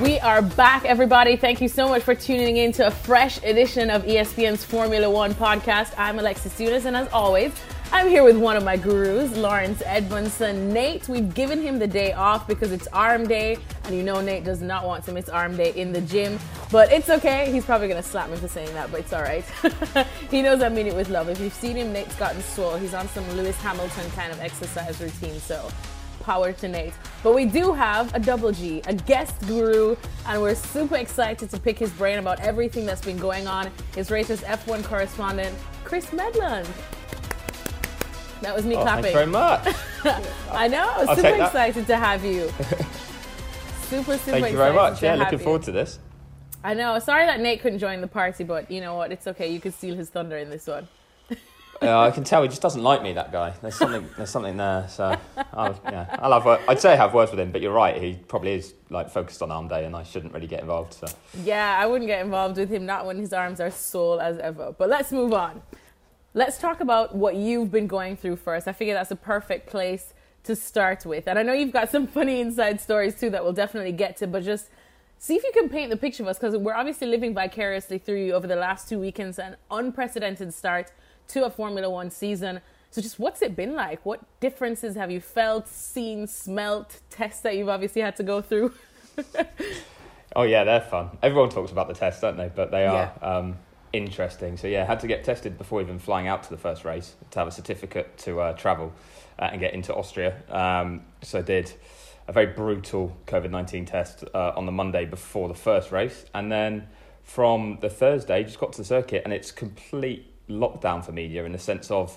We are back, everybody. Thank you so much for tuning in to a fresh edition of ESPN's Formula One podcast. I'm Alexis Unis, and as always, I'm here with one of my gurus, Lawrence Edmondson. Nate, we've given him the day off because it's arm day, and you know Nate does not want to miss arm day in the gym, but it's okay. He's probably going to slap me for saying that, but it's all right. He knows I mean it with love. If you've seen him, Nate's gotten swole. He's on some Lewis Hamilton kind of exercise routine, so power to Nate. But we do have a double G, a guest guru, and we're super excited to pick his brain about everything that's been going on. It's Racers F1 correspondent, Chris Medland. That was me clapping. Thanks very much. I know. I'll super excited to have you. Super, super excited. Thank you very much. Yeah, looking forward to this. I know. Sorry that Nate couldn't join the party, but you know what? It's okay. You could steal his thunder in this one. I can tell he just doesn't like me, that guy. There's something there. So I'd say I have words with him, but you're right. He probably is like focused on arm day, and I shouldn't really get involved. So yeah, I wouldn't get involved with him. Not when his arms are sore as ever. But let's move on. Let's talk about what you've been going through first. I figure that's a perfect place to start with. And I know you've got some funny inside stories too that we'll definitely get to, but just see if you can paint the picture of us, because we're obviously living vicariously through you over the last 2 weekends, an unprecedented start to a Formula One season. So just what's it been like? What differences have you felt, seen, smelt, tests that you've obviously had to go through? Oh yeah, they're fun. Everyone talks about the tests, don't they? But they are... Yeah. Interesting. So yeah, had to get tested before even flying out to the first race to have a certificate to travel and get into Austria. So I did a very brutal COVID-19 test on the Monday before the first race. And then from the Thursday, just got to the circuit, and it's complete lockdown for media in the sense of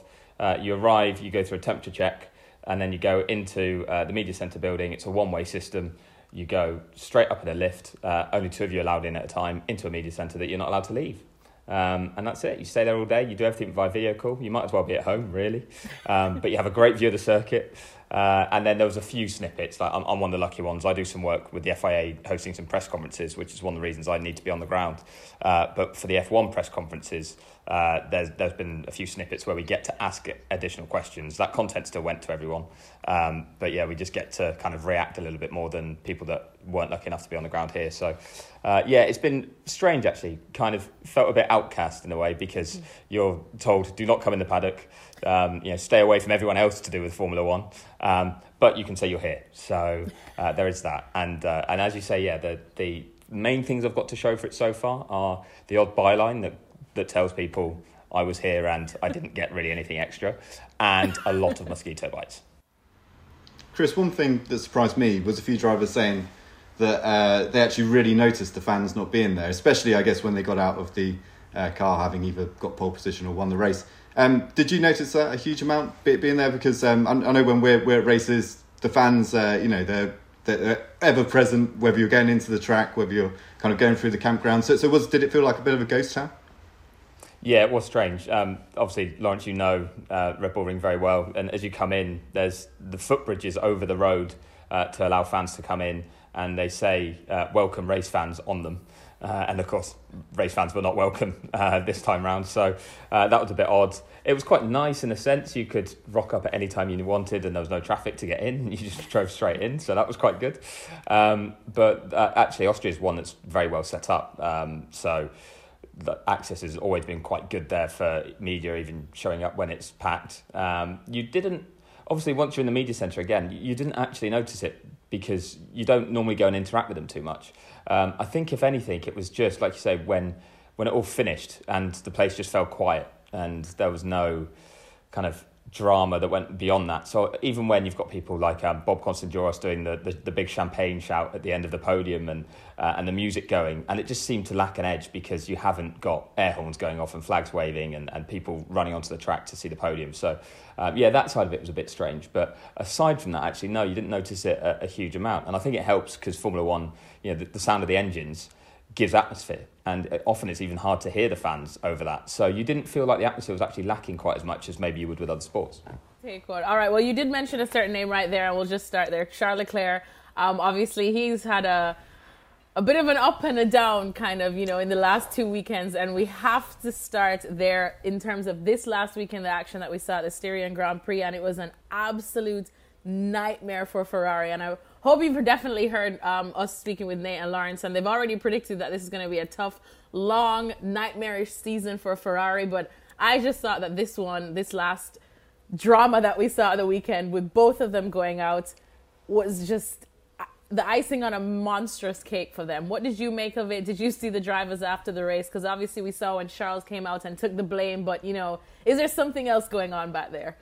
you arrive, you go through a temperature check, and then you go into the media centre building. It's a one-way system. You go straight up in a lift, only 2 of you allowed in at a time, into a media centre that you're not allowed to leave. And that's it. You stay there all day. You do everything by video call. You might as well be at home, really. But you have a great view of the circuit. And then there was a few snippets. Like I'm one of the lucky ones. I do some work with the FIA hosting some press conferences, which is one of the reasons I need to be on the ground. But for the F1 press conferences, there's been a few snippets where we get to ask additional questions. That content still went to everyone. But yeah, we just get to kind of react a little bit more than people that weren't lucky enough to be on the ground here. So yeah, it's been strange, actually. Kind of felt a bit outcast in a way, because you're told, do not come in the paddock. Stay away from everyone else to do with Formula One. But you can say you're here. So there is that. And as you say, yeah, the main things I've got to show for it so far are the odd byline that tells people I was here and I didn't get really anything extra, and a lot of mosquito bites. Chris, one thing that surprised me was a few drivers saying that they actually really noticed the fans not being there, especially, I guess, when they got out of the car having either got pole position or won the race. Did you notice that a huge amount being there? Because I know when we're at races, the fans, they're ever present, whether you're going into the track, whether you're kind of going through the campground. So did it feel like a bit of a ghost town? Yeah, it was strange. Obviously, Lawrence, you know Red Bull Ring very well. And as you come in, there's the footbridges over the road to allow fans to come in. And they say, welcome race fans on them. And of course, race fans were not welcome this time round. So that was a bit odd. It was quite nice in a sense. You could rock up at any time you wanted and there was no traffic to get in. You just drove straight in. So that was quite good. But actually, Austria is one that's very well set up. So the access has always been quite good there for media, even showing up when it's packed. Obviously, once you're in the media centre again, you didn't actually notice it, because you don't normally go and interact with them too much. I think, if anything, it was just, like you say, when it all finished and the place just fell quiet and there was no kind of drama that went beyond that. So even when you've got people like Bob Constantinos doing the big champagne shout at the end of the podium and the music going, and it just seemed to lack an edge because you haven't got air horns going off and flags waving and people running onto the track to see the podium. So yeah, that side of it was a bit strange. But aside from that, actually, no, you didn't notice it a huge amount. And I think it helps because Formula One, the sound of the engines gives atmosphere, and often it's even hard to hear the fans over that. So you didn't feel like the atmosphere was actually lacking quite as much as maybe you would with other sports. Okay, cool. All right, well, you did mention a certain name right there, and we'll just start there. Charles Leclerc, obviously he's had a bit of an up and a down kind of, in the last 2 weekends, and we have to start there in terms of this last weekend, the action that we saw at the Styrian Grand Prix, and it was an absolute nightmare for Ferrari. And I hope you've definitely heard us speaking with Nate and Lawrence, and they've already predicted that this is going to be a tough, long, nightmarish season for Ferrari. But I just thought that this last drama that we saw at the weekend with both of them going out was just the icing on a monstrous cake for them. What did you make of it? Did you see the drivers after the race? Because obviously we saw when Charles came out and took the blame, but, you know, is there something else going on back there?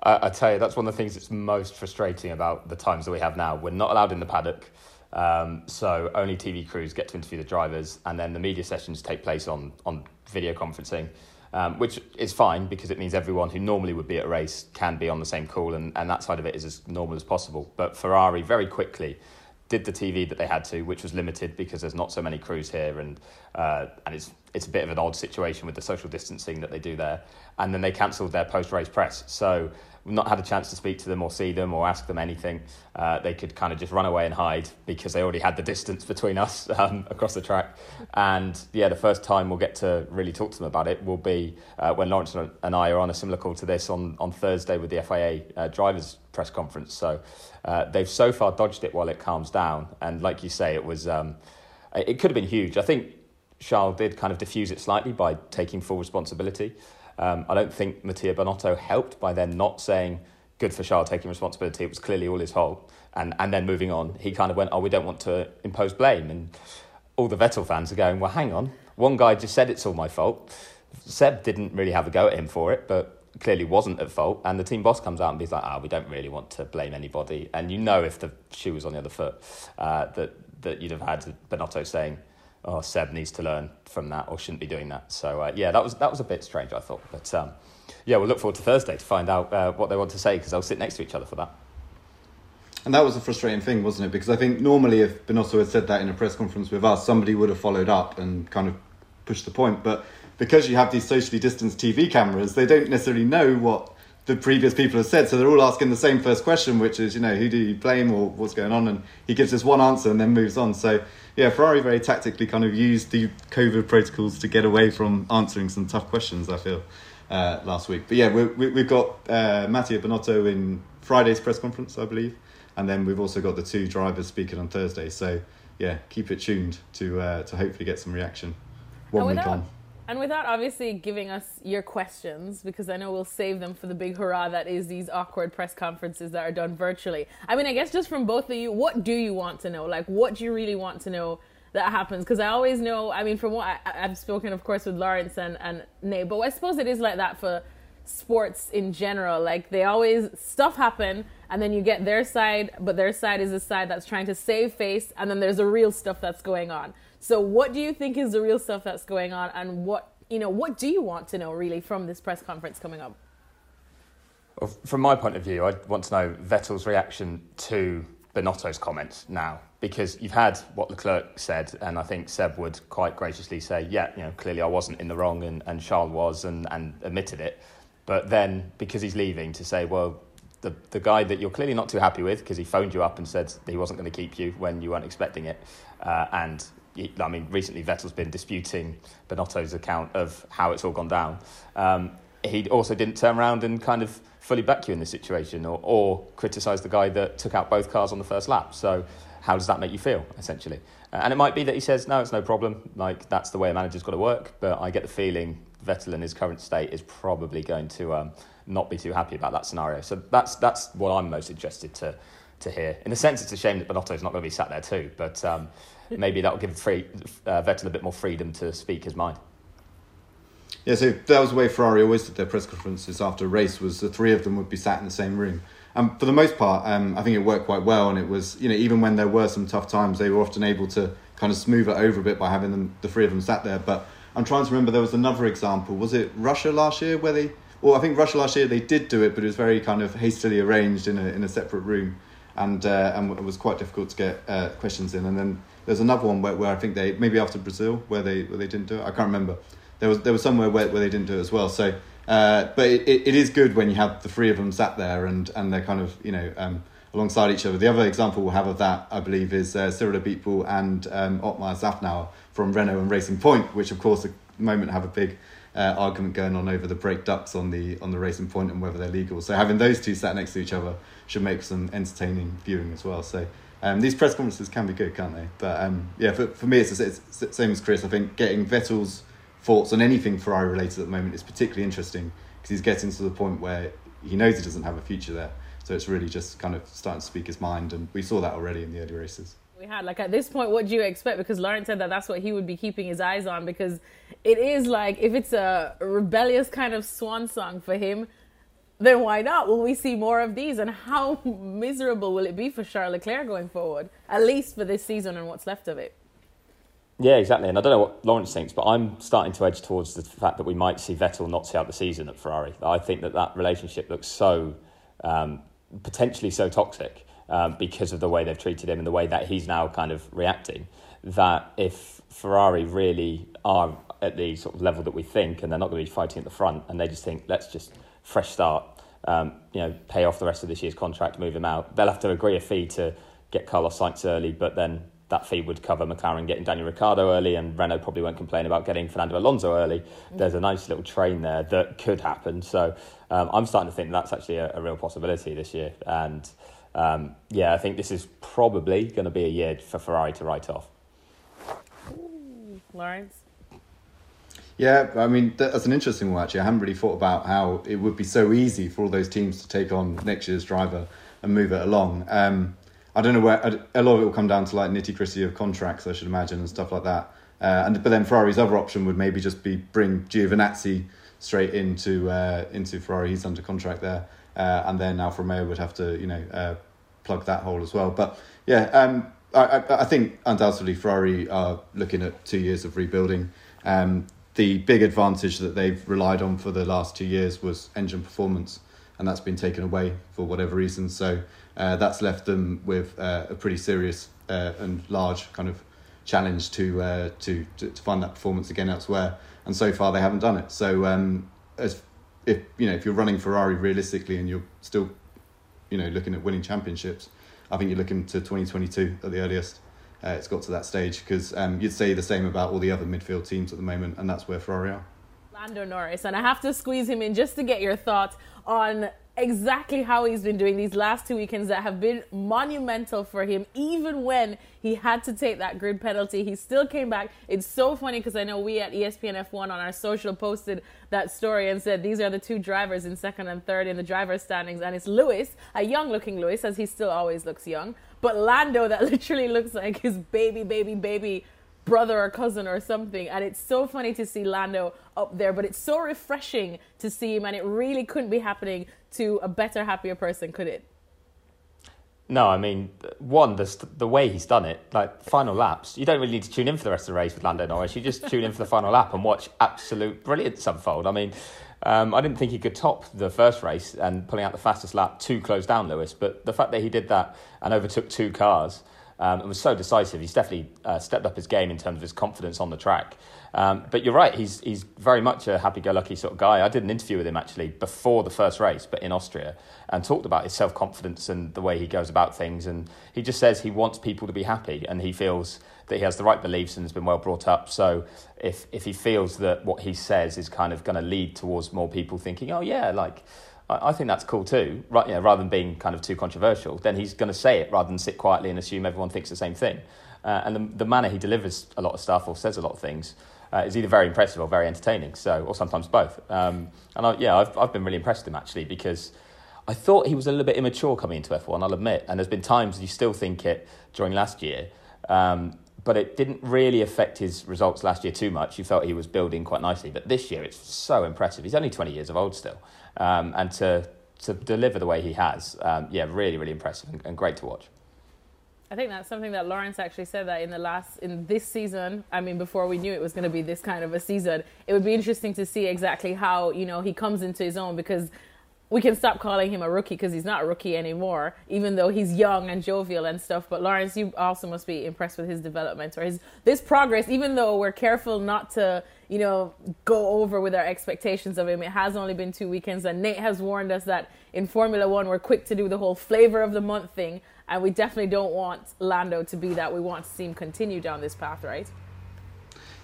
I tell you, that's one of the things that's most frustrating about the times that we have now. We're not allowed in the paddock, so only TV crews get to interview the drivers, and then the media sessions take place on video conferencing, which is fine because it means everyone who normally would be at a race can be on the same call, and that side of it is as normal as possible. But Ferrari very quickly did the TV that they had to, which was limited because there's not so many crews here, and it's a bit of an odd situation with the social distancing that they do there. And then they cancelled their post-race press, so we've not had a chance to speak to them or see them or ask them anything. They could kind of just run away and hide because they already had the distance between us across the track. And yeah, the first time we'll get to really talk to them about it will be when Lawrence and I are on a similar call to this on Thursday with the FIA drivers press conference. So they've so far dodged it while it calms down. And like you say, it was it could have been huge. I think Charles did kind of diffuse it slightly by taking full responsibility. I don't think Mattia Binotto helped by then not saying, good for Charles taking responsibility, it was clearly all his fault, and then moving on. He kind of went, we don't want to impose blame. And all the Vettel fans are going, well, hang on, one guy just said it's all my fault. Seb didn't really have a go at him for it, but clearly wasn't at fault. And the team boss comes out and he's like, we don't really want to blame anybody. And you know, if the shoe was on the other foot, that you'd have had Binotto saying, Seb needs to learn from that or shouldn't be doing that. So, that was a bit strange, I thought. But, we'll look forward to Thursday to find out what they want to say, because they'll sit next to each other for that. And that was a frustrating thing, wasn't it? Because I think normally if Binotto had said that in a press conference with us, somebody would have followed up and kind of pushed the point. But because you have these socially distanced TV cameras, they don't necessarily know what the previous people have said. So they're all asking the same first question, which is, who do you blame or what's going on? And he gives us one answer and then moves on. So, yeah, Ferrari very tactically kind of used the COVID protocols to get away from answering some tough questions, I feel, last week. But yeah, we've got Mattia Binotto in Friday's press conference, I believe. And then we've also got the two drivers speaking on Thursday. So yeah, keep it tuned to hopefully get some reaction one week on. And without obviously giving us your questions, because I know we'll save them for the big hurrah that is these awkward press conferences that are done virtually. I mean, I guess just from both of you, what do you want to know? Like, what do you really want to know that happens? Because I always know, I mean, from what I've spoken, of course, with Lawrence and Nate, but I suppose it is like that for sports in general. Like, they always, stuff happen, and then you get their side, but their side is a side that's trying to save face, and then there's the real stuff that's going on. So what do you think is the real stuff that's going on, and what do you want to know really from this press conference coming up? Well, from my point of view, I want to know Vettel's reaction to Binotto's comments now, because you've had what Leclerc said, and I think Seb would quite graciously say, clearly I wasn't in the wrong and Charles was and admitted it. But then because he's leaving, to say, well, the guy that you're clearly not too happy with because he phoned you up and said that he wasn't going to keep you when you weren't expecting it, and I mean, recently Vettel's been disputing Binotto's account of how it's all gone down. He also didn't turn around and kind of fully back you in this situation or criticise the guy that took out both cars on the first lap. So how does that make you feel, essentially? And it might be that he says, no, it's no problem. Like, that's the way a manager's got to work. But I get the feeling Vettel in his current state is probably going to not be too happy about that scenario. So that's what I'm most interested to hear. In a sense, it's a shame that Binotto's not going to be sat there too. But maybe that'll give Vettel a bit more freedom to speak his mind. Yeah, so that was the way Ferrari always did their press conferences after a race, was the three of them would be sat in the same room. And for the most part, I think it worked quite well. And it was, even when there were some tough times, they were often able to kind of smooth it over a bit by having the three of them sat there. But I'm trying to remember, there was another example. Was it Russia last year I think Russia last year they did do it, but it was very kind of hastily arranged in a separate room. And it was quite difficult to get questions in. And then there's another one where I think they, maybe after Brazil, where they didn't do it. I can't remember. There was somewhere where they didn't do it as well. So, but it is good when you have the three of them sat there and they're kind of alongside each other. The other example we'll have of that, I believe, is Cyril Abitbol and Ottmar Zafnauer from Renault and Racing Point, which of course at the moment have a big argument going on over the brake ducts on the Racing Point and whether they're legal. So having those two sat next to each other should make some entertaining viewing as well. So these press conferences can be good, can't they? But yeah, for me, it's the same as Chris. I think getting Vettel's thoughts on anything Ferrari related at the moment is particularly interesting because he's getting to the point where he knows he doesn't have a future there. So it's really just kind of starting to speak his mind. And we saw that already in the early races. We had, like, at this point, what do you expect? Because Lawrence said that that's what he would be keeping his eyes on, because it is like, if it's a rebellious kind of swan song for him, then why not? Will we see more of these? And how miserable will it be for Charles Leclerc going forward, at least for this season and what's left of it? Yeah, exactly. And I don't know what Lawrence thinks, but I'm starting to edge towards the fact that we might see Vettel not see out the season at Ferrari. I think that that relationship looks so, potentially so toxic. Because of the way they've treated him and the way that he's now kind of reacting, that if Ferrari really are at the sort of level that we think, and they're not going to be fighting at the front, and they just think, let's just fresh start, you know, pay off the rest of this year's contract, move him out. They'll have to agree a fee to get Carlos Sainz early, but then that fee would cover McLaren getting Daniel Ricciardo early, and Renault probably won't complain about getting Fernando Alonso early. There's a nice little train there that could happen. So I'm starting to think that's actually a real possibility this year. And yeah, I think this is probably going to be a year for Ferrari to write off. Lawrence? Yeah, I mean, that's an interesting one, actually. I haven't really thought about how it would be so easy for all those teams to take on next year's driver and move it along. I don't know where... A lot of it will come down to, like, nitty-gritty of contracts, I should imagine, and stuff like that. But then Ferrari's other option would maybe just be bring Giovinazzi straight into Ferrari. He's under contract there. And then Alfa Romeo would have to, you know, plug that hole as well. But yeah, I think undoubtedly Ferrari are looking at 2 years of rebuilding. The big advantage that they've relied on for the last 2 years was engine performance, and that's been taken away for whatever reason. So that's left them with a pretty serious and large kind of challenge to find that performance again elsewhere. And so far they haven't done it. So if you're running Ferrari realistically and you're still, you know, looking at winning championships, I think you're looking to 2022 at the earliest. It's got to that stage because you'd say the same about all the other midfield teams at the moment, and that's where Ferrari are. Lando Norris, and I have to squeeze him in just to get your thoughts on exactly how he's been doing these last 2 weekends that have been monumental for him. Even when he had to take that grid penalty, he still came back. It's so funny because I know we at ESPN F1 on our social posted that story and said these are the two drivers in second and third in the driver's standings, and it's Lewis, a young-looking Lewis, as he still always looks young, but Lando that literally looks like his baby brother or cousin or something. And it's so funny to see Lando up there, but it's so refreshing to see him, and it really couldn't be happening to a better, happier person, could it? No, I mean, one, the way he's done it, like final laps, you don't really need to tune in for the rest of the race with Lando Norris. You just tune in for the final lap and watch absolute brilliance unfold. I mean, I didn't think he could top the first race and pulling out the fastest lap to close down Lewis, but the fact that he did that and overtook two cars and was so decisive, he's definitely stepped up his game in terms of his confidence on the track. But you're right, he's very much a happy-go-lucky sort of guy. I did an interview with him actually before the first race, but in Austria, and talked about his self-confidence and the way he goes about things. And he just says he wants people to be happy, and he feels that he has the right beliefs and has been well brought up. So if he feels that what he says is kind of going to lead towards more people thinking, oh yeah, like, I think that's cool too, right? You know, rather than being kind of too controversial, then he's going to say it rather than sit quietly and assume everyone thinks the same thing. And the manner he delivers a lot of stuff or says a lot of things is either very impressive or very entertaining, so, or sometimes both. I've been really impressed with him, actually, because I thought he was a little bit immature coming into F1, I'll admit, and there's been times you still think it during last year, but it didn't really affect his results last year too much. You felt he was building quite nicely, but this year it's so impressive. He's only 20 years old still, and to deliver the way he has, really, really impressive and great to watch. I think that's something that Lawrence actually said that in this season, I mean, before we knew it was going to be this kind of a season, it would be interesting to see exactly how, you know, he comes into his own, because we can stop calling him a rookie because he's not a rookie anymore, even though he's young and jovial and stuff. But Lawrence, you also must be impressed with his development or this progress, even though we're careful not to, you know, go over with our expectations of him. It has only been 2 weekends, and Nate has warned us that in Formula One, we're quick to do the whole flavor of the month thing. And we definitely don't want Lando to be that. We want to see him continue down this path, right?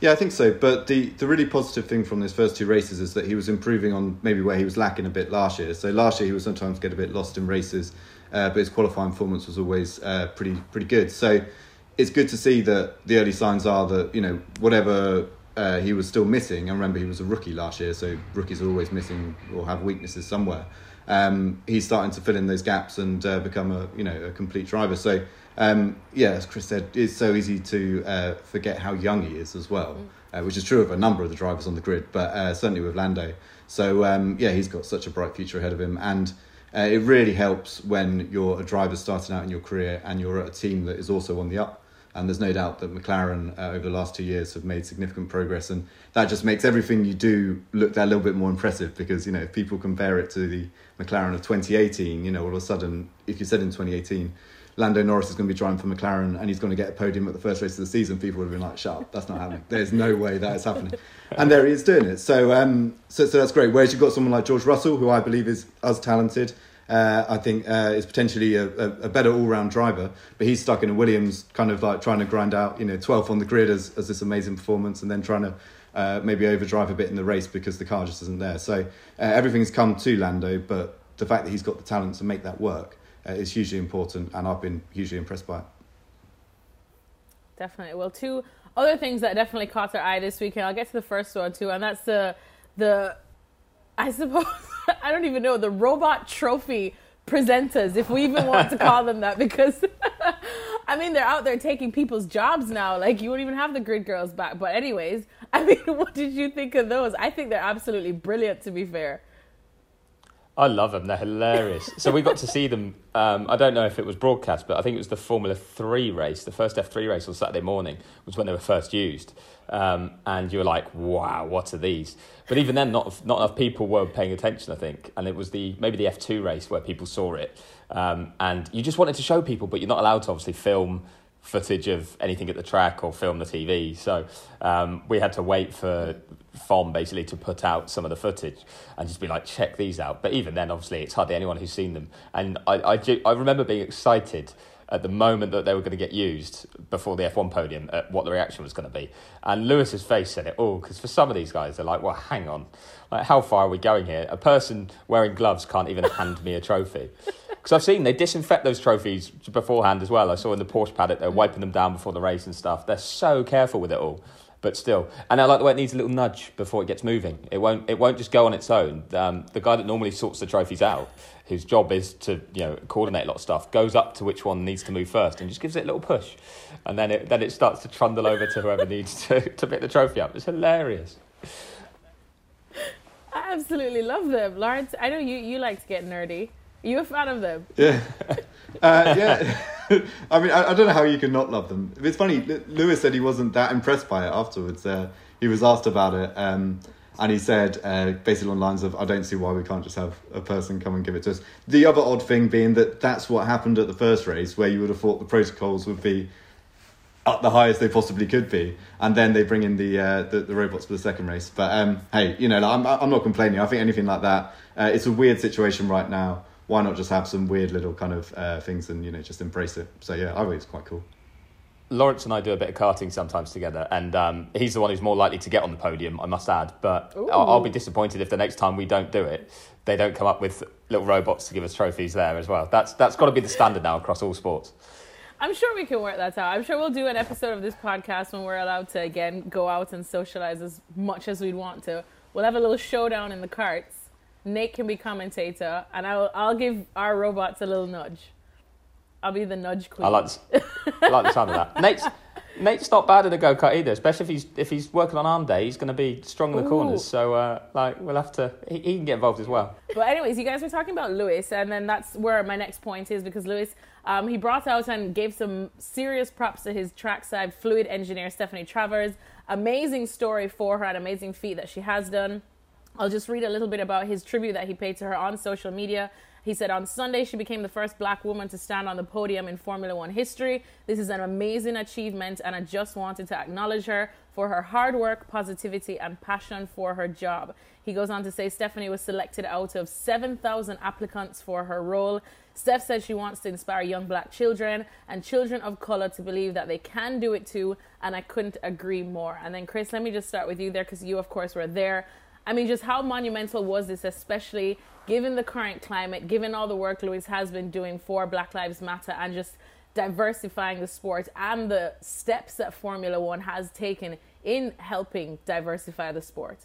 Yeah, I think so. But the really positive thing from his first two races is that he was improving on maybe where he was lacking a bit last year. So last year he would sometimes get a bit lost in races, but his qualifying performance was always pretty good. So it's good to see that the early signs are that, you know, whatever he was still missing. And remember, he was a rookie last year, so rookies are always missing or have weaknesses somewhere. He's starting to fill in those gaps and become a complete driver. So. As Chris said, it's so easy to forget how young he is as well, which is true of a number of the drivers on the grid, but certainly with Lando. So, he's got such a bright future ahead of him. And it really helps when you're a driver starting out in your career and you're at a team that is also on the up. And there's no doubt that McLaren over the last 2 years have made significant progress. And that just makes everything you do look that little bit more impressive because, you know, if people compare it to the McLaren of 2018, you know, all of a sudden, if you said in 2018... Lando Norris is going to be driving for McLaren and he's going to get a podium at the first race of the season, people would have been like, shut up, that's not happening. There's no way that is happening. And there he is doing it. So so that's great. Whereas you've got someone like George Russell, who I believe is as talented, I think is potentially a better all-round driver, but he's stuck in a Williams kind of like trying to grind out, you know, 12th on the grid as this amazing performance and then trying to maybe overdrive a bit in the race because the car just isn't there. So everything's come to Lando, but the fact that he's got the talent to make that work is hugely important, and I've been hugely impressed by it. Definitely. Well, two other things that definitely caught our eye this weekend. I'll get to the first one too, and that's the I suppose I don't even know the robot trophy presenters, if we even want to call them that, because I mean they're out there taking people's jobs now. Like you won't even have the grid girls back. But anyways, I mean, what did you think of those? I think they're absolutely brilliant. To be fair. I love them. They're hilarious. So we got to see them. I don't know if it was broadcast, but I think it was the Formula 3 race, the first F3 race on Saturday morning, was when they were first used. And you were like, wow, what are these? But even then, not enough people were paying attention, I think. And it was maybe the F2 race where people saw it. And you just wanted to show people, but you're not allowed to obviously film footage of anything at the track or film the TV. So we had to wait for FOM basically to put out some of the footage and just be like, check these out. But even then, obviously, it's hardly anyone who's seen them. And I remember being excited at the moment that they were going to get used before the F1 podium at what the reaction was going to be. And Lewis's face said it all, because for some of these guys, they're like, well, hang on, like, how far are we going here? A person wearing gloves can't even hand me a trophy. Because I've seen they disinfect those trophies beforehand as well. I saw in the Porsche paddock, they're wiping them down before the race and stuff. They're so careful with it all. But still, and I like the way it needs a little nudge before it gets moving. It won't just go on its own. The guy that normally sorts the trophies out, whose job is to, you know, coordinate a lot of stuff, goes up to which one needs to move first and just gives it a little push, and then it starts to trundle over to whoever needs to pick the trophy up. It's hilarious. I absolutely love them, Lawrence. I know you like to get nerdy. Are you a fan of them? Yeah. I mean, I don't know how you can not love them. It's funny, Lewis said he wasn't that impressed by it afterwards. He was asked about it, and he said, basically on lines of, I don't see why we can't just have a person come and give it to us. The other odd thing being that that's what happened at the first race, where you would have thought the protocols would be up the highest they possibly could be, and then they bring in the robots for the second race. But hey, you know, like, I'm not complaining. I think anything like that, it's a weird situation right now. Why not just have some weird little kind of things and, you know, just embrace it? So, yeah, I think it's quite cool. Lawrence and I do a bit of karting sometimes together, and he's the one who's more likely to get on the podium, I must add. But I'll be disappointed if the next time we don't do it, they don't come up with little robots to give us trophies there as well. That's got to be the standard now across all sports. I'm sure we can work that out. I'm sure we'll do an episode of this podcast when we're allowed to, again, go out and socialise as much as we'd want to. We'll have a little showdown in the carts. Nate can be commentator, and I'll give our robots a little nudge. I'll be the nudge queen. I like the sound of that. Nate's not bad at a go-kart either, especially if he's working on arm day. He's going to be strong in the corners, so we'll have to. He can get involved as well. But anyways, you guys were talking about Lewis, and then that's where my next point is, because Lewis, he brought out and gave some serious props to his trackside fluid engineer Stephanie Travers. Amazing story for her, an amazing feat that she has done. I'll just read a little bit about his tribute that he paid to her on social media. He said, on Sunday, she became the first black woman to stand on the podium in Formula One history. This is an amazing achievement, and I just wanted to acknowledge her for her hard work, positivity, and passion for her job. He goes on to say Stephanie was selected out of 7,000 applicants for her role. Steph says she wants to inspire young black children and children of color to believe that they can do it too, and I couldn't agree more. And then, Chris, let me just start with you there, because you, of course, were there. I mean, just how monumental was this, especially given the current climate, given all the work Lewis has been doing for Black Lives Matter and just diversifying the sport and the steps that Formula One has taken in helping diversify the sport?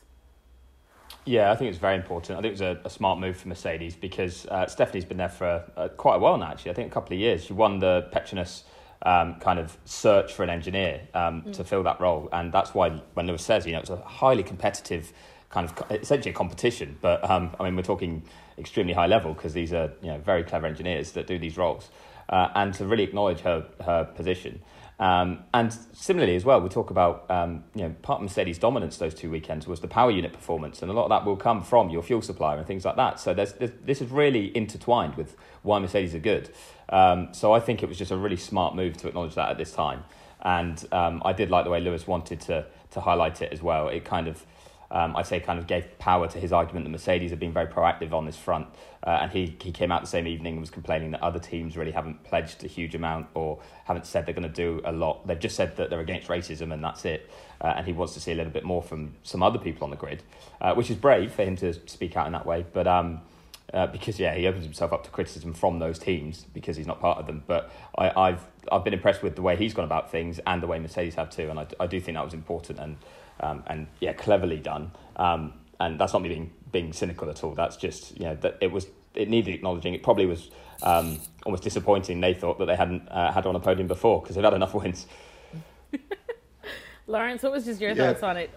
Yeah, I think it's very important. I think it was a smart move for Mercedes, because Stephanie's been there for quite a while now, actually. I think a couple of years. She won the Petronas kind of search for an engineer to fill that role. And that's why when Lewis says, you know, it's a highly competitive kind of essentially a competition. But I mean, we're talking extremely high level, because these are, you know, very clever engineers that do these roles. And to really acknowledge her position. And similarly as well, we talk about, you know, part of Mercedes' dominance those two weekends was the power unit performance, and a lot of that will come from your fuel supplier and things like that. So this is really intertwined with why Mercedes are good. So I think it was just a really smart move to acknowledge that at this time. And I did like the way Lewis wanted to highlight it as well. It kind of, I'd say, kind of gave power to his argument that Mercedes have been very proactive on this front. And he came out the same evening and was complaining that other teams really haven't pledged a huge amount or haven't said they're going to do a lot. They've just said that they're against racism, and that's it. And he wants to see a little bit more from some other people on the grid, which is brave for him to speak out in that way. But because, yeah, he opens himself up to criticism from those teams because he's not part of them. But I've been impressed with the way he's gone about things and the way Mercedes have too. And I do think that was important and yeah, cleverly done. And that's not me being cynical at all. That's just, you know, that it needed acknowledging. It probably was almost disappointing. They thought that they hadn't had on a podium before, because they've had enough wins. Lawrence, what was just your thoughts on it?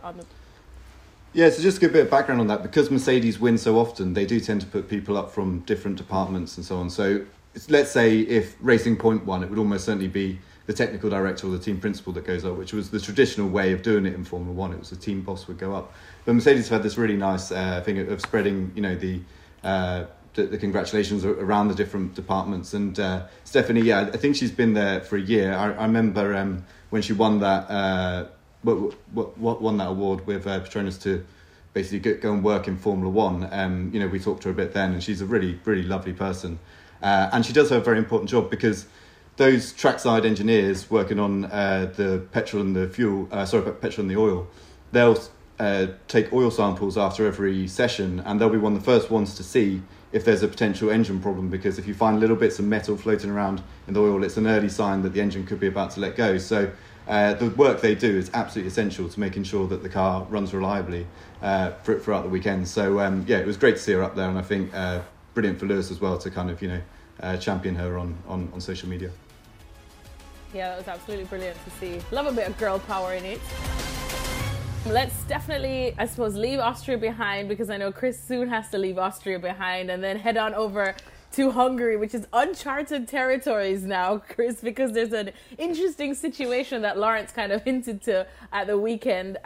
Yeah, so just to give a bit of background on that, because Mercedes win so often, they do tend to put people up from different departments and so on. So let's say if Racing Point won, it would almost certainly be the technical director or the team principal that goes up, which was the traditional way of doing it in Formula One. It was the team boss would go up. But Mercedes had this really nice thing of spreading, you know, the congratulations around the different departments. And Stephanie, yeah, I think she's been there for a year. I remember when she won that won that award with Petronas to basically go and work in Formula One. You know, we talked to her a bit then, and she's a really, really lovely person. And she does have a very important job, because those trackside engineers working on the petrol and the fuel, petrol and the oil, they'll take oil samples after every session, and they'll be one of the first ones to see if there's a potential engine problem, because if you find little bits of metal floating around in the oil, it's an early sign that the engine could be about to let go. So the work they do is absolutely essential to making sure that the car runs reliably throughout the weekend. So it was great to see her up there, and I think brilliant for Lewis as well to kind of, you know, champion her on social media. Yeah, that was absolutely brilliant to see. Love a bit of girl power in it. Let's definitely, I suppose, leave Austria behind, because I know Chris soon has to leave Austria behind, and then head on over to Hungary, which is uncharted territories now, Chris, because there's an interesting situation that Lawrence kind of hinted to at the weekend.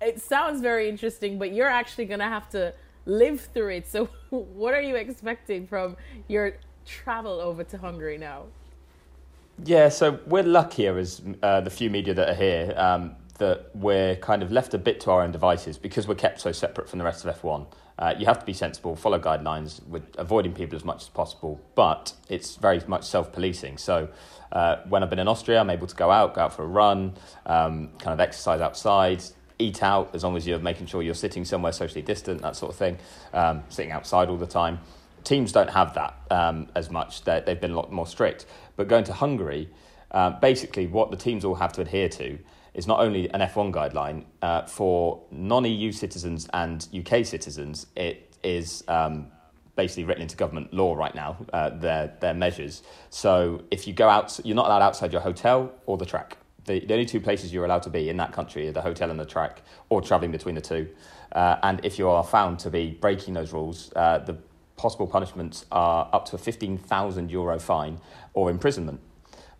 It sounds very interesting, but you're actually going to have to live through it. So what are you expecting from your travel over to Hungary now? Yeah, so we're luckier as the few media that are here that we're kind of left a bit to our own devices, because we're kept so separate from the rest of F1. You have to be sensible, follow guidelines, with avoiding people as much as possible, but it's very much self-policing. So when I've been in Austria, I'm able to go out for a run, kind of exercise outside, eat out, as long as you're making sure you're sitting somewhere socially distant, that sort of thing, sitting outside all the time. Teams don't have that as much. They've been a lot more strict. But going to Hungary, basically what the teams all have to adhere to is not only an F1 guideline, for non-EU citizens and UK citizens, it is basically written into government law right now, their measures. So if you go out, you're not allowed outside your hotel or the track. The only two places you're allowed to be in that country are the hotel and the track, or travelling between the two. And if you are found to be breaking those rules, the possible punishments are up to a €15,000 fine or imprisonment,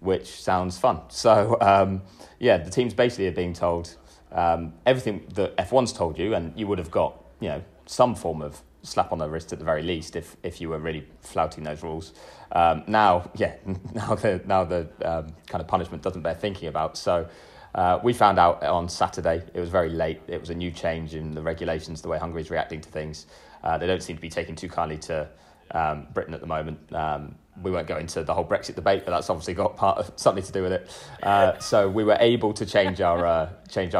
which sounds fun. So, the teams basically are being told everything that F1's told you, and you would have got, you know, some form of slap on the wrist at the very least if you were really flouting those rules. Now the kind of punishment doesn't bear thinking about. So we found out on Saturday. It was very late. It was a new change in the regulations, the way Hungary's reacting to things. They don't seem to be taking too kindly to Britain at the moment. We won't go into the whole Brexit debate, but that's obviously got part of something to do with it. So we were able to change our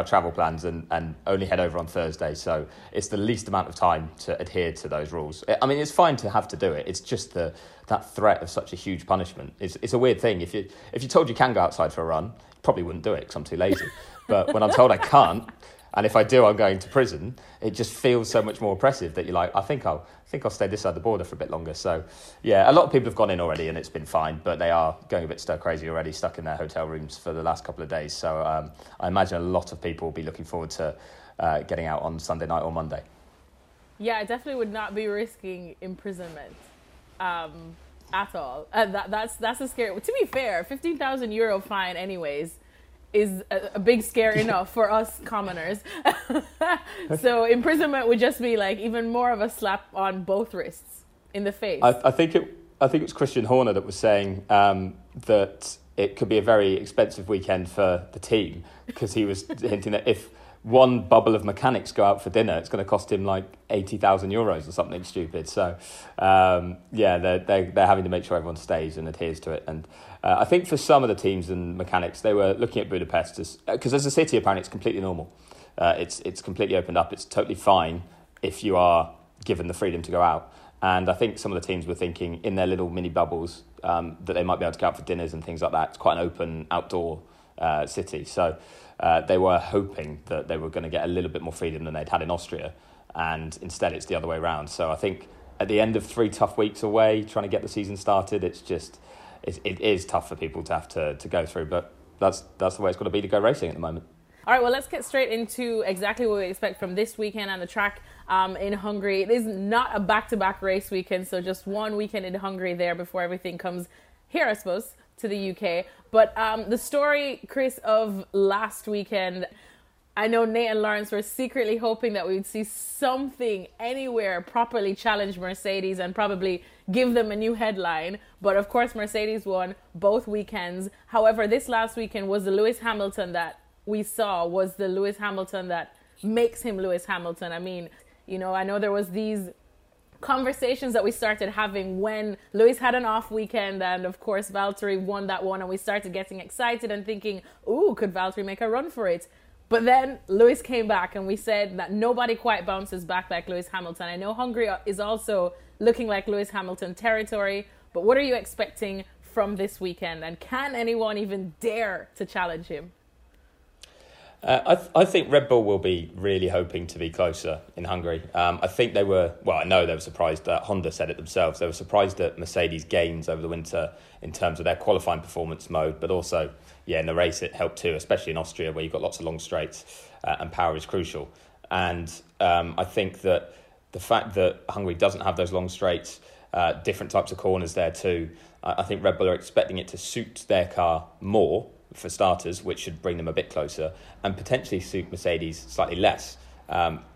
travel plans and only head over on Thursday. So it's the least amount of time to adhere to those rules. I mean, it's fine to have to do it. It's just that threat of such a huge punishment. It's a weird thing. If you're told you can go outside for a run, you probably wouldn't do it because I'm too lazy. But when I'm told I can't, and if I do, I'm going to prison, it just feels so much more oppressive that you're like, I think I'll stay this side the border for a bit longer. So, yeah, a lot of people have gone in already and it's been fine, but they are going a bit stir-crazy already, stuck in their hotel rooms for the last couple of days. So I imagine a lot of people will be looking forward to getting out on Sunday night or Monday. Yeah, I definitely would not be risking imprisonment at all. That's a scary... To be fair, €15,000 fine anyways is a big scare enough for us commoners. So imprisonment would just be like even more of a slap on both wrists in the face. I think it was Christian Horner that was saying that it could be a very expensive weekend for the team, because he was hinting that if one bubble of mechanics go out for dinner, it's going to cost him like €80,000 or something stupid. So, they're having to make sure everyone stays and adheres to it. And I think for some of the teams and mechanics, they were looking at Budapest because as a city, apparently it's completely normal. It's completely opened up. It's totally fine if you are given the freedom to go out. And I think some of the teams were thinking in their little mini bubbles that they might be able to go out for dinners and things like that. It's quite an open outdoor city. So they were hoping that they were going to get a little bit more freedom than they'd had in Austria. And instead, it's the other way around. So I think at the end of 3 tough weeks away, trying to get the season started, it is tough for people to have to go through. But that's the way it's got to be to go racing at the moment. All right, well, let's get straight into exactly what we expect from this weekend on the track in Hungary. It is not a back-to-back race weekend, so just one weekend in Hungary there before everything comes here, I suppose, to the UK. But the story, Chris, of last weekend, I know Nate and Lawrence were secretly hoping that we would see something anywhere properly challenge Mercedes and probably give them a new headline. But of course, Mercedes won both weekends. However, this last weekend was the Lewis Hamilton that we saw, was the Lewis Hamilton that makes him Lewis Hamilton. I mean, you know, I know there was these conversations that we started having when Lewis had an off weekend, and of course Valtteri won that one, and we started getting excited and thinking, ooh, could Valtteri make a run for it? But then Lewis came back, and we said that nobody quite bounces back like Lewis Hamilton. I know Hungary is also looking like Lewis Hamilton territory, but what are you expecting from this weekend, and can anyone even dare to challenge him? I think Red Bull will be really hoping to be closer in Hungary. I think they were, well, I know they were surprised that Honda said it themselves. They were surprised at Mercedes' gains over the winter in terms of their qualifying performance mode, but also, yeah, in the race it helped too, especially in Austria where you've got lots of long straights and power is crucial. And I think that the fact that Hungary doesn't have those long straights, different types of corners there too, I think Red Bull are expecting it to suit their car more, for starters, which should bring them a bit closer, and potentially suit Mercedes slightly less,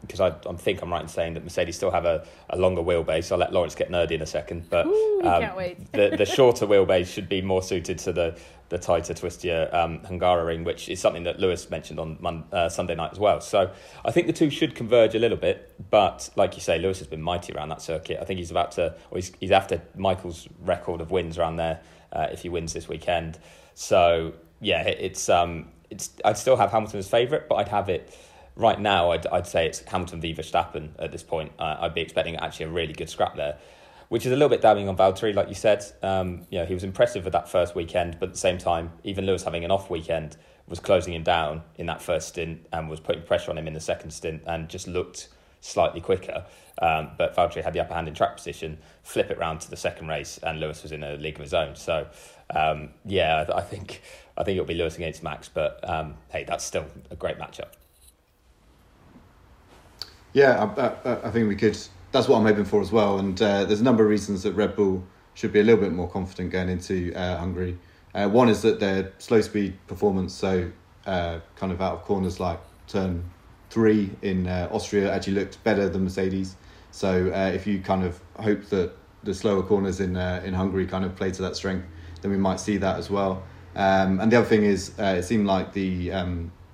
because I think I'm right in saying that Mercedes still have a longer wheelbase. I'll let Lawrence get nerdy in a second, but ooh, can't wait. the shorter wheelbase should be more suited to the tighter, twistier Hungaroring, which is something that Lewis mentioned on Sunday night as well. So I think the two should converge a little bit, but like you say, Lewis has been mighty around that circuit. I think he's about to, or he's after Michael's record of wins around there if he wins this weekend. So yeah, it's. I'd still have Hamilton as favourite, but I'd have it right now. I'd say it's Hamilton v Verstappen at this point. I'd be expecting actually a really good scrap there, which is a little bit damning on Valtteri, like you said. He was impressive with that first weekend, but at the same time, even Lewis having an off weekend was closing him down in that first stint and was putting pressure on him in the second stint and just looked slightly quicker. But Valtteri had the upper hand in track position. Flip it round to the second race, and Lewis was in a league of his own. So, I think it'll be Lewis against Max, but hey, that's still a great matchup. Yeah, I think we could. That's what I'm hoping for as well. And there's a number of reasons that Red Bull should be a little bit more confident going into Hungary. One is that their slow speed performance, so kind of out of corners like turn 3 in Austria, actually looked better than Mercedes. So if you kind of hope that the slower corners in Hungary kind of play to that strength, then we might see that as well. And the other thing is, it seemed like the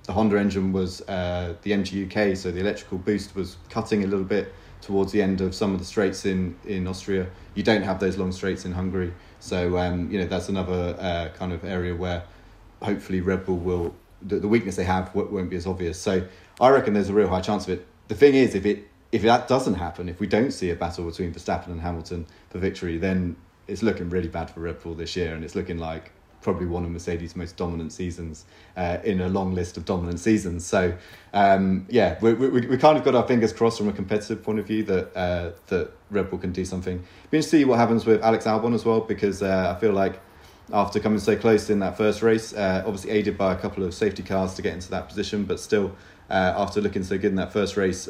Honda engine was the MGUK, so the electrical boost was cutting a little bit towards the end of some of the straights in Austria. You don't have those long straights in Hungary, so that's another kind of area where hopefully Red Bull will, the weakness they have won't be as obvious. So I reckon there's a real high chance of it. The thing is, if that doesn't happen, if we don't see a battle between Verstappen and Hamilton for victory, then it's looking really bad for Red Bull this year, and it's looking like probably one of Mercedes' most dominant seasons in a long list of dominant seasons. So we kind of got our fingers crossed from a competitive point of view that Red Bull can do something. Be interested to see what happens with Alex Albon as well, because I feel like after coming so close in that first race, obviously aided by a couple of safety cars to get into that position, but still after looking so good in that first race,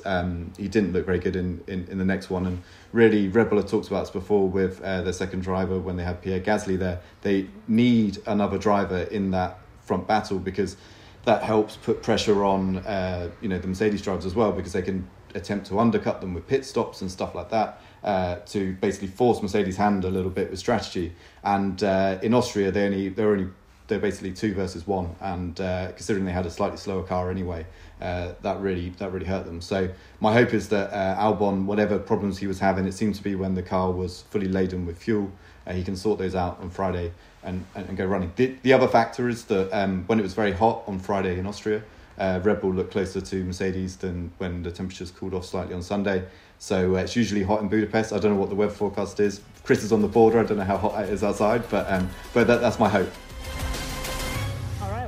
he didn't look very good in the next one. And really, Red Bull have talked about this before with their second driver when they had Pierre Gasly there. They need another driver in that front battle because that helps put pressure on the Mercedes drivers as well, because they can attempt to undercut them with pit stops and stuff like that, to basically force Mercedes' hand a little bit with strategy. And in Austria, they're basically 2 versus 1, and considering they had a slightly slower car anyway, that really hurt them. So my hope is that Albon, whatever problems he was having, it seemed to be when the car was fully laden with fuel, he can sort those out on Friday and go running. The other factor is that when it was very hot on Friday in Austria, Red Bull looked closer to Mercedes than when the temperatures cooled off slightly on Sunday. So it's usually hot in Budapest. I don't know what the weather forecast is. Chris is on the border. I don't know how hot it is outside, but that's my hope.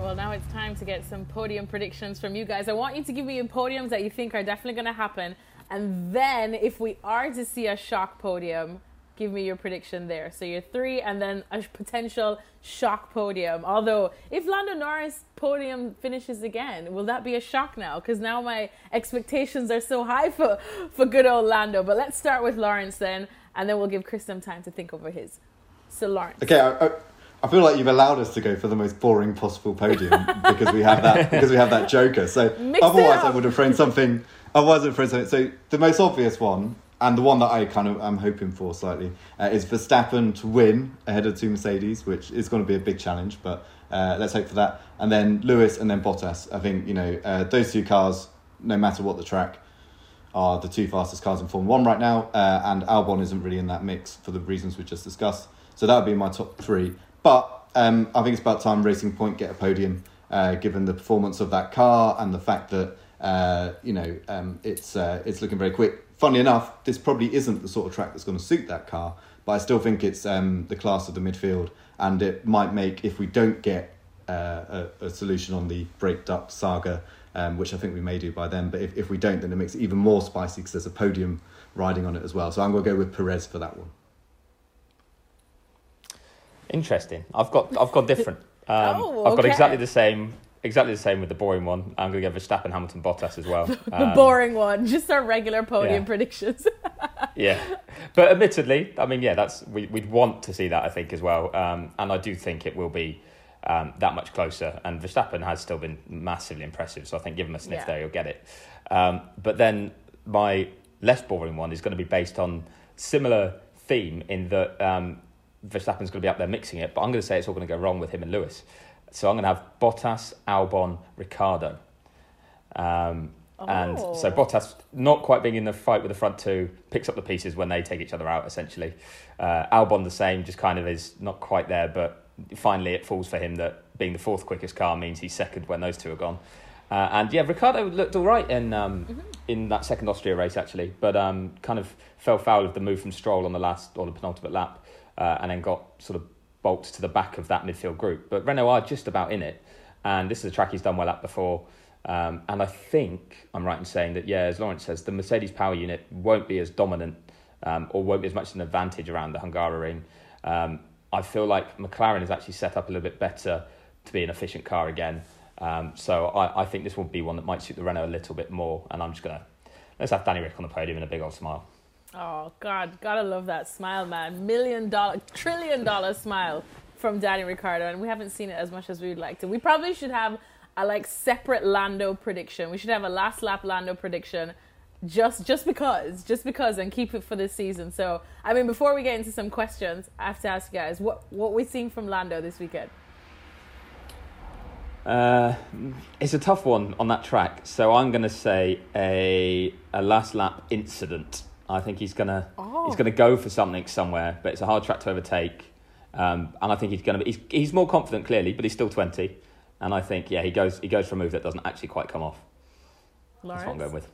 Well, now it's time to get some podium predictions from you guys. I want you to give me your podiums that you think are definitely going to happen. And then if we are to see a shock podium, give me your prediction there. So your 3 and then a potential shock podium. Although if Lando Norris podium finishes again, will that be a shock now? Because now my expectations are so high for good old Lando. But let's start with Lawrence then, and then we'll give Chris some time to think over his. So Lawrence. Okay, I feel like you've allowed us to go for the most boring possible podium because we have that joker. So otherwise I would have framed something. So the most obvious one, and the one that I kind of am hoping for slightly, is Verstappen to win ahead of 2 Mercedes, which is going to be a big challenge, but let's hope for that. And then Lewis and then Bottas. I think, those 2 cars, no matter what the track, are the 2 fastest cars in Formula One right now. And Albon isn't really in that mix for the reasons we just discussed. So that would be my top 3. But I think it's about time Racing Point get a podium, given the performance of that car and the fact that it's looking very quick. Funnily enough, this probably isn't the sort of track that's going to suit that car, but I still think it's the class of the midfield, and it might make, if we don't get a solution on the brake duct saga, which I think we may do by then, but if we don't, then it makes it even more spicy because there's a podium riding on it as well. So I'm going to go with Perez for that one. Interesting. I've got different. I've got exactly the same with the boring one. I'm going to get Verstappen, Hamilton, Bottas as well. The boring one, just our regular podium predictions. Yeah, but admittedly, I mean, that's we'd want to see that, I think, as well. And I do think it will be that much closer. And Verstappen has still been massively impressive, so I think give him a sniff there, you'll get it. But then my less boring one is going to be based on similar theme in that. Verstappen's going to be up there mixing it, but I'm going to say it's all going to go wrong with him and Lewis. So I'm going to have Bottas, Albon, Ricciardo. And so Bottas not quite being in the fight with the front 2, picks up the pieces when they take each other out, essentially. Albon the same, just kind of is not quite there, but finally it falls for him that being the 4th quickest car means he's 2nd when those 2 are gone. Ricciardo looked all right in that second Austria race, actually, but kind of fell foul of the move from Stroll on the penultimate lap. And then got sort of bolts to the back of that midfield group. But Renault are just about in it. And this is a track he's done well at before. And I think I'm right in saying that, as Lawrence says, the Mercedes power unit won't be as dominant or won't be as much an advantage around the Hungaroring. I feel like McLaren is actually set up a little bit better to be an efficient car again. So I think this will be one that might suit the Renault a little bit more. And I'm just going to... Let's have Danny Rick on the podium and a big old smile. Oh, God, gotta love that smile, man. $1 trillion smile from Daniel Ricciardo, and we haven't seen it as much as we would like to. We probably should have a separate Lando prediction. We should have a last lap Lando prediction just because and keep it for this season. So, I mean, before we get into some questions, I have to ask you guys, what we're seeing from Lando this weekend? It's a tough one on that track. So I'm going to say a last lap incident. I think he's going to go for something somewhere, but it's a hard track to overtake. And I think he's more confident clearly, but he's still 20. And I think, he goes for a move that doesn't actually quite come off. Lawrence? That's what I'm going with.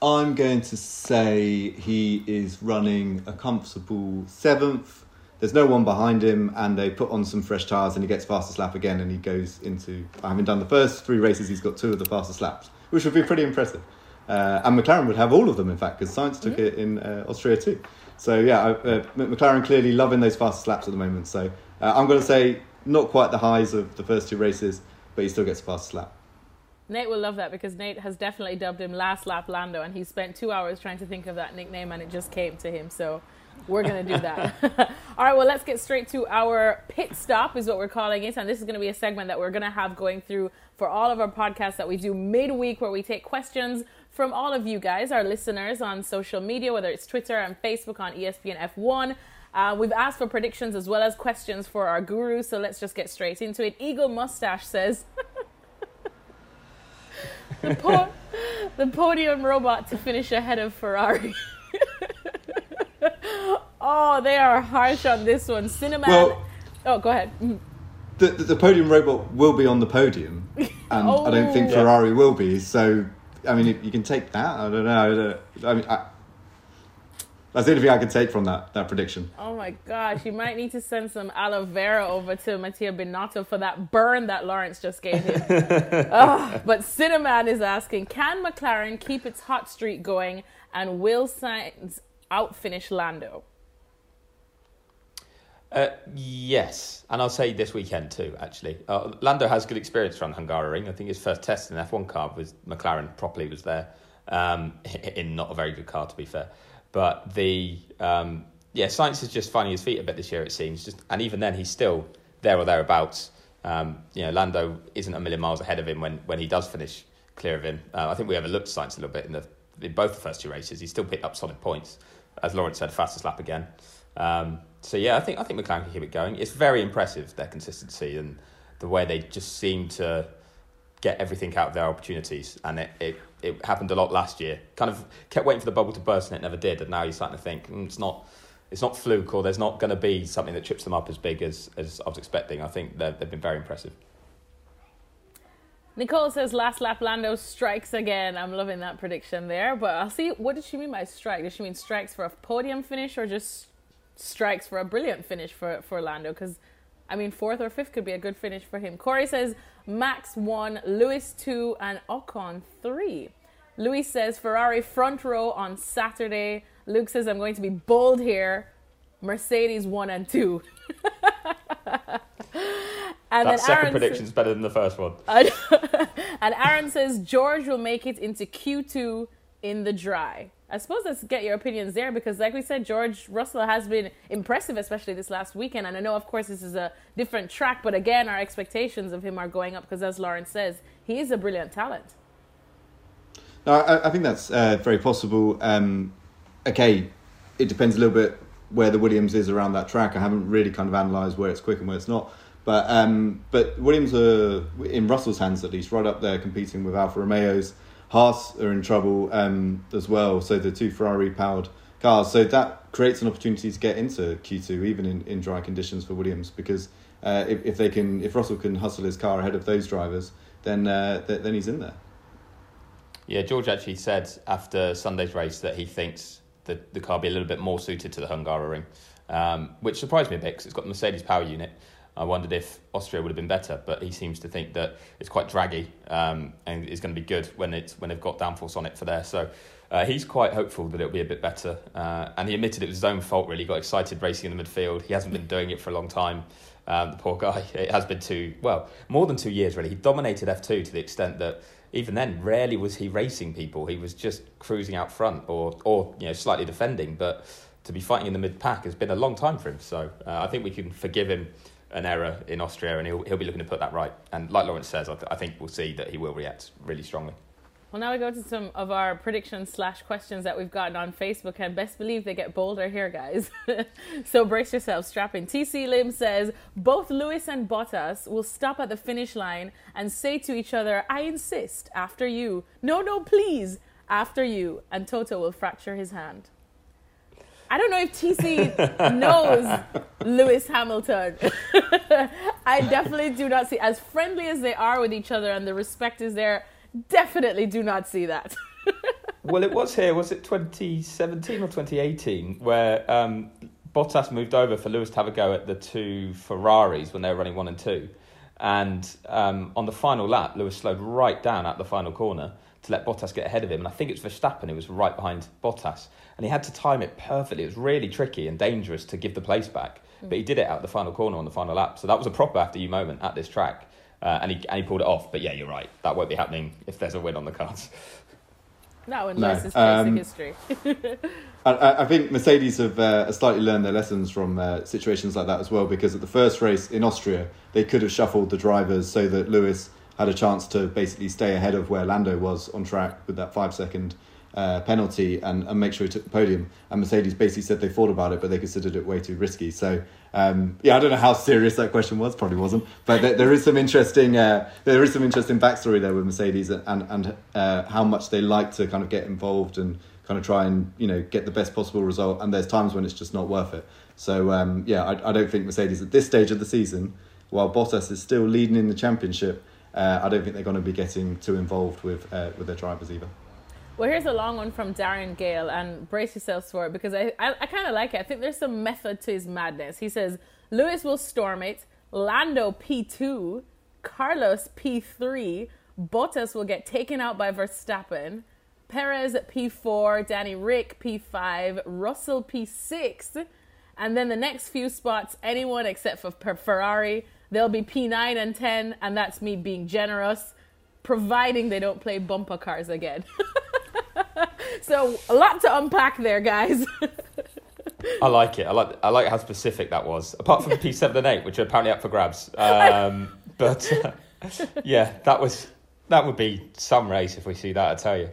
I'm going to say he is running a comfortable 7th. There's no one behind him, and they put on some fresh tyres, and he gets fastest lap again, and he goes into... Having done the first 3 races, he's got 2 of the fastest laps, which would be pretty impressive. And McLaren would have all of them, in fact, because Sainz took it in Austria too. So, McLaren clearly loving those fastest laps at the moment. So, I'm going to say not quite the highs of the first 2 races, but he still gets fastest lap. Nate will love that, because Nate has definitely dubbed him Last Lap Lando, and he spent 2 hours trying to think of that nickname, and it just came to him, so we're going to do that. All right, well, let's get straight to our pit stop is what we're calling it, and this is going to be a segment that we're going to have going through for all of our podcasts that we do midweek, where we take questions from all of you guys, our listeners, on social media, whether it's Twitter and Facebook, on ESPN F1. We've asked for predictions as well as questions for our guru, so let's just get straight into it. Eagle Mustache says... The podium robot to finish ahead of Ferrari. Oh, they are harsh on this one. Cinnamon. Well, oh, go ahead. The podium robot will be on the podium, and I don't think Ferrari will be. So, I mean, you can take that. I don't know. That's the only thing I can take from that prediction. Oh my gosh, you might need to send some aloe vera over to Mattia Binotto for that burn that Lawrence just gave him. But Cinnamon is asking, can McLaren keep its hot streak going, and will Sainz outfinish Lando? Yes, and I'll say this weekend too, actually. Lando has good experience around Hungaroring. I think his first test in an F1 car with McLaren properly was there, in not a very good car, to be fair. But Sainz is just finding his feet a bit this year, it seems. And even then, he's still there or thereabouts. Lando isn't a million miles ahead of him when he does finish clear of him. I think we overlooked Sainz a little bit in both the first 2 races. He still picked up solid points, as Lawrence said, fastest lap again. I think McLaren can keep it going. It's very impressive, their consistency and the way they just seem to get everything out of their opportunities. And it happened a lot last year. Kind of kept waiting for the bubble to burst, and it never did. And now you're starting to think it's not fluke, or there's not going to be something that trips them up as big as I was expecting. I think they've been very impressive. Nicole says, last lap Lando strikes again. I'm loving that prediction there. But I'll see, what did she mean by strike? Does she mean strikes for a podium finish, or just strikes for a brilliant finish for Lando? Because, I mean, 4th or 5th could be a good finish for him. Corey says, Max 1, Lewis 2, and Ocon 3. Louis says, Ferrari front row on Saturday. Luke says, I'm going to be bold here. Mercedes 1 and 2. And that second prediction's better than the first one. And Aaron says, George will make it into Q2 in the dry. I suppose let's get your opinions there, because like we said, George Russell has been impressive, especially this last weekend. And I know, of course, this is a different track, but again, our expectations of him are going up because, as Lawrence says, he is a brilliant talent. No, I think that's very possible. It depends a little bit where the Williams is around that track. I haven't really kind of analysed where it's quick and where it's not. But Williams are, in Russell's hands at least, right up there competing with Alfa Romeo's. Haas are in trouble as well, so the 2 Ferrari-powered cars. So that creates an opportunity to get into Q2, even in dry conditions for Williams, because if Russell can hustle his car ahead of those drivers, then he's in there. Yeah, George actually said after Sunday's race that he thinks that the car will be a little bit more suited to the Hungaroring, which surprised me a bit because it's got the Mercedes power unit. I wondered if Austria would have been better, but he seems to think that it's quite draggy and is going to be good when they've got downforce on it for there. So he's quite hopeful that it'll be a bit better. And he admitted it was his own fault, really. He got excited racing in the midfield. He hasn't been doing it for a long time. The poor guy. It has been more than 2 years, really. He dominated F2 to the extent that even then, rarely was he racing people. He was just cruising out front or slightly defending. But to be fighting in the mid-pack has been a long time for him. So I think we can forgive him an error in Austria, and he'll be looking to put that right. And like Lawrence says, I think we'll see that he will react really strongly. Well, now we go to some of our predictions / questions that we've gotten on Facebook, and best believe they get bolder here, guys. So brace yourselves, strap in. TC Lim says, both Lewis and Bottas will stop at the finish line and say to each other, I insist, after you. No, no, please, after you. And Toto will fracture his hand. I don't know if TC knows Lewis Hamilton. I definitely do not see, as friendly as they are with each other and the respect is there, definitely do not see that. Well, it was here, was it 2017 or 2018, where Bottas moved over for Lewis to have a go at the two Ferraris when they were running 1 and 2. And on the final lap, Lewis slowed right down at the final corner to let Bottas get ahead of him. And I think it's Verstappen who was right behind Bottas. And he had to time it perfectly. It was really tricky and dangerous to give the place back. But he did it out the final corner on the final lap. So that was a proper after you moment at this track. And he pulled it off. But yeah, you're right. That won't be happening if there's a win on the cards. That one knows his history. I think Mercedes have slightly learned their lessons from situations like that as well, because at the first race in Austria, they could have shuffled the drivers so that Lewis had a chance to basically stay ahead of where Lando was on track with that 5-second penalty and make sure he took the podium. And Mercedes basically said they thought about it, but they considered it way too risky. So yeah, I don't know how serious that question was. Probably wasn't. But there is some interesting backstory there with Mercedes and how much they like to kind of get involved and kind of try and, you know, get the best possible result. And there's times when it's just not worth it. So yeah, I don't think Mercedes at this stage of the season, while Bottas is still leading in the championship, I don't think they're going to be getting too involved with their drivers either. Well, here's a long one from Darren Gale, and brace yourselves for it, because I kind of like it. I think there's some method to his madness. He says, Lewis will storm it, Lando P2, Carlos P3, Bottas will get taken out by Verstappen, Perez P4, Danny Rick P5, Russell P6, and then the next few spots, anyone except for Ferrari, they'll be P9 and 10, and that's me being generous, providing they don't play bumper cars again. So a lot to unpack there, guys. I like it. I like how specific that was. Apart from P7 and 8, which are apparently up for grabs. Yeah, that would be some race if we see that, I tell you.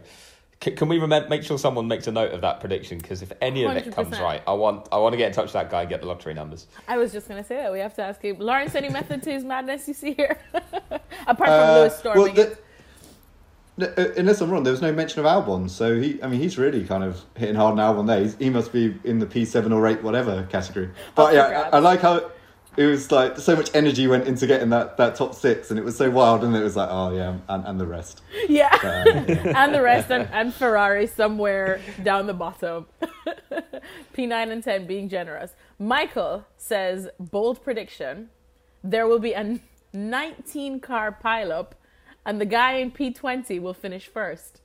Can we make sure someone makes a note of that prediction? Because if any of 100%. It comes right, I want to get in touch with that guy and get the lottery numbers. I was just going to say that. We have to ask you. Lawrence, any method to his madness you see here? Apart from Lewis storming it. Unless I'm wrong, there was no mention of Albon, so he's really kind of hitting hard on Albon there. He must be in the P7 or 8 whatever category. But yeah, I like how it was like so much energy went into getting that top 6, and it was so wild, and it was like, oh yeah, and the rest. Yeah, but, yeah. And the rest, and Ferrari somewhere down the bottom. P9 and 10 being generous. Michael says, bold prediction, there will be a 19-car pileup, and the guy in P20 will finish first.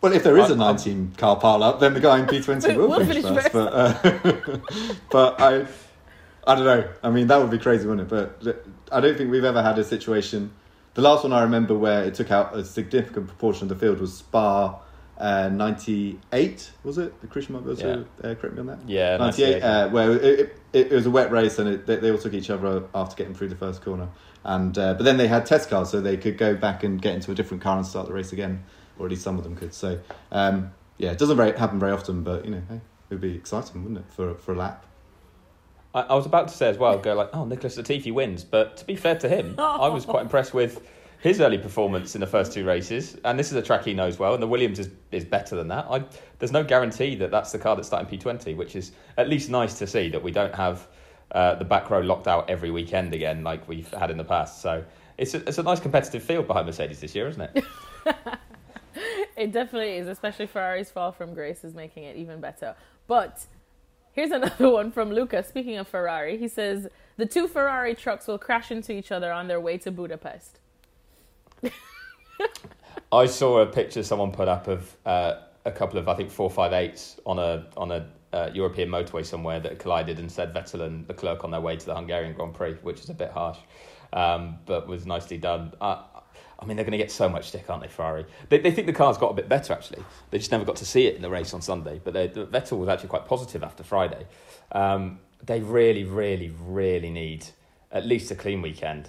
Well, if there is a 19-car pileup, then the guy in P20 will finish first. But I don't know. I mean, that would be crazy, wouldn't it? But I don't think we've ever had a situation. The last one I remember where it took out a significant proportion of the field was Spa 98, was it? Christian might be able to correct me on that. Yeah, 98. Where it was a wet race, and they all took each other after getting through the first corner. And but then they had test cars, so they could go back and get into a different car and start the race again, or at least some of them could. So, yeah, it doesn't happen very often, but, you know, hey, it would be exciting, wouldn't it, for a lap? I was about to say as well, go like, oh, Nicholas Latifi wins. But to be fair to him, I was quite impressed with his early performance in the first two races. And this is a track he knows well, and the Williams is better than that. There's no guarantee that that's the car that's starting P20, which is at least nice to see that we don't have... the back row locked out every weekend again, like we've had in the past. So it's a nice competitive field behind Mercedes this year, isn't it? It definitely is, especially Ferrari's fall from grace is making it even better. But here's another one from Luca. Speaking of Ferrari, he says, the two Ferrari trucks will crash into each other on their way to Budapest. I saw a picture someone put up of a couple of, I think, 458s on a European motorway somewhere that collided and said Vettel and Leclerc on their way to the Hungarian Grand Prix, which is a bit harsh, but was nicely done. I mean, they're going to get so much stick, aren't they, Ferrari? They think the car's got a bit better, actually. They just never got to see it in the race on Sunday, but Vettel was actually quite positive after Friday. They really, really, really need at least a clean weekend.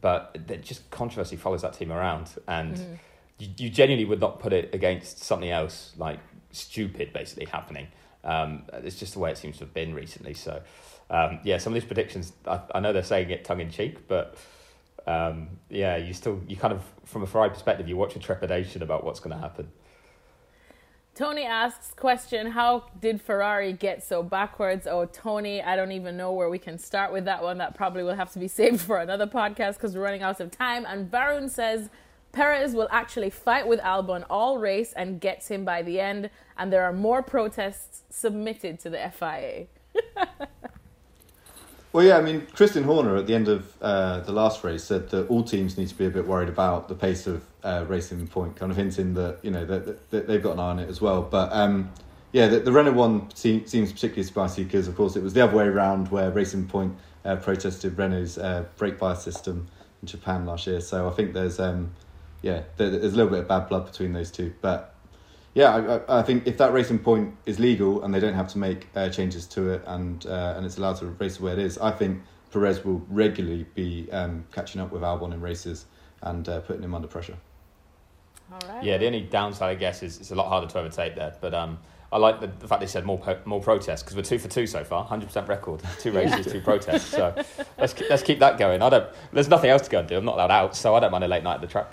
But just controversy follows that team around, and you genuinely would not put it against something else like stupid basically happening. It's just the way it seems to have been recently. So yeah, some of these predictions, I know they're saying it tongue in cheek, but yeah, you kind of, from a Ferrari perspective, you watch with trepidation about what's going to happen. Tony asks question, how did Ferrari get so backwards? Oh, Tony, I don't even know where we can start with that one. That probably will have to be saved for another podcast because we're running out of time. And Varun says, Perez will actually fight with Albon all race and gets him by the end. And there are more protests submitted to the FIA. Well, yeah, I mean, Christian Horner at the end of the last race said that all teams need to be a bit worried about the pace of Racing Point, kind of hinting that, you know, that they've got an eye on it as well. But yeah, the Renault one seems particularly spicy because, of course, it was the other way around where Racing Point protested Renault's brake bias system in Japan last year. So I think there's a little bit of bad blood between those two. But yeah, I think if that Racing Point is legal and they don't have to make changes to it and it's allowed to race the way it is, I think Perez will regularly be catching up with Albon in races and putting him under pressure. All right. Yeah, the only downside, I guess, is it's a lot harder to overtake there. But I like the fact they said more protests because we're 2 for 2 so far, 100% record, 2 races, 2 protests. So let's keep that going. There's nothing else to go and do. I'm not allowed out, so I don't mind a late night at the track.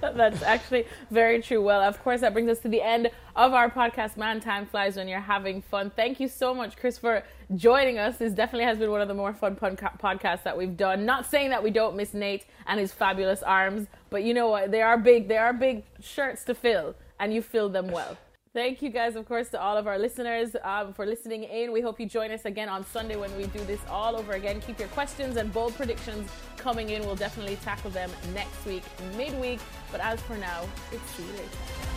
That's actually very true. Well, of course, that brings us to the end of our podcast. Man, time flies when you're having fun. Thank you so much, Chris, for joining us. This definitely has been one of the more fun podcasts that we've done. Not saying that we don't miss Nate and his fabulous arms, but you know what? They are big shirts to fill, and you fill them well. Thank you guys, of course, to all of our listeners for listening in. We hope you join us again on Sunday when we do this all over again. Keep your questions and bold predictions coming in. We'll definitely tackle them next week, midweek. But as for now, it's see you later.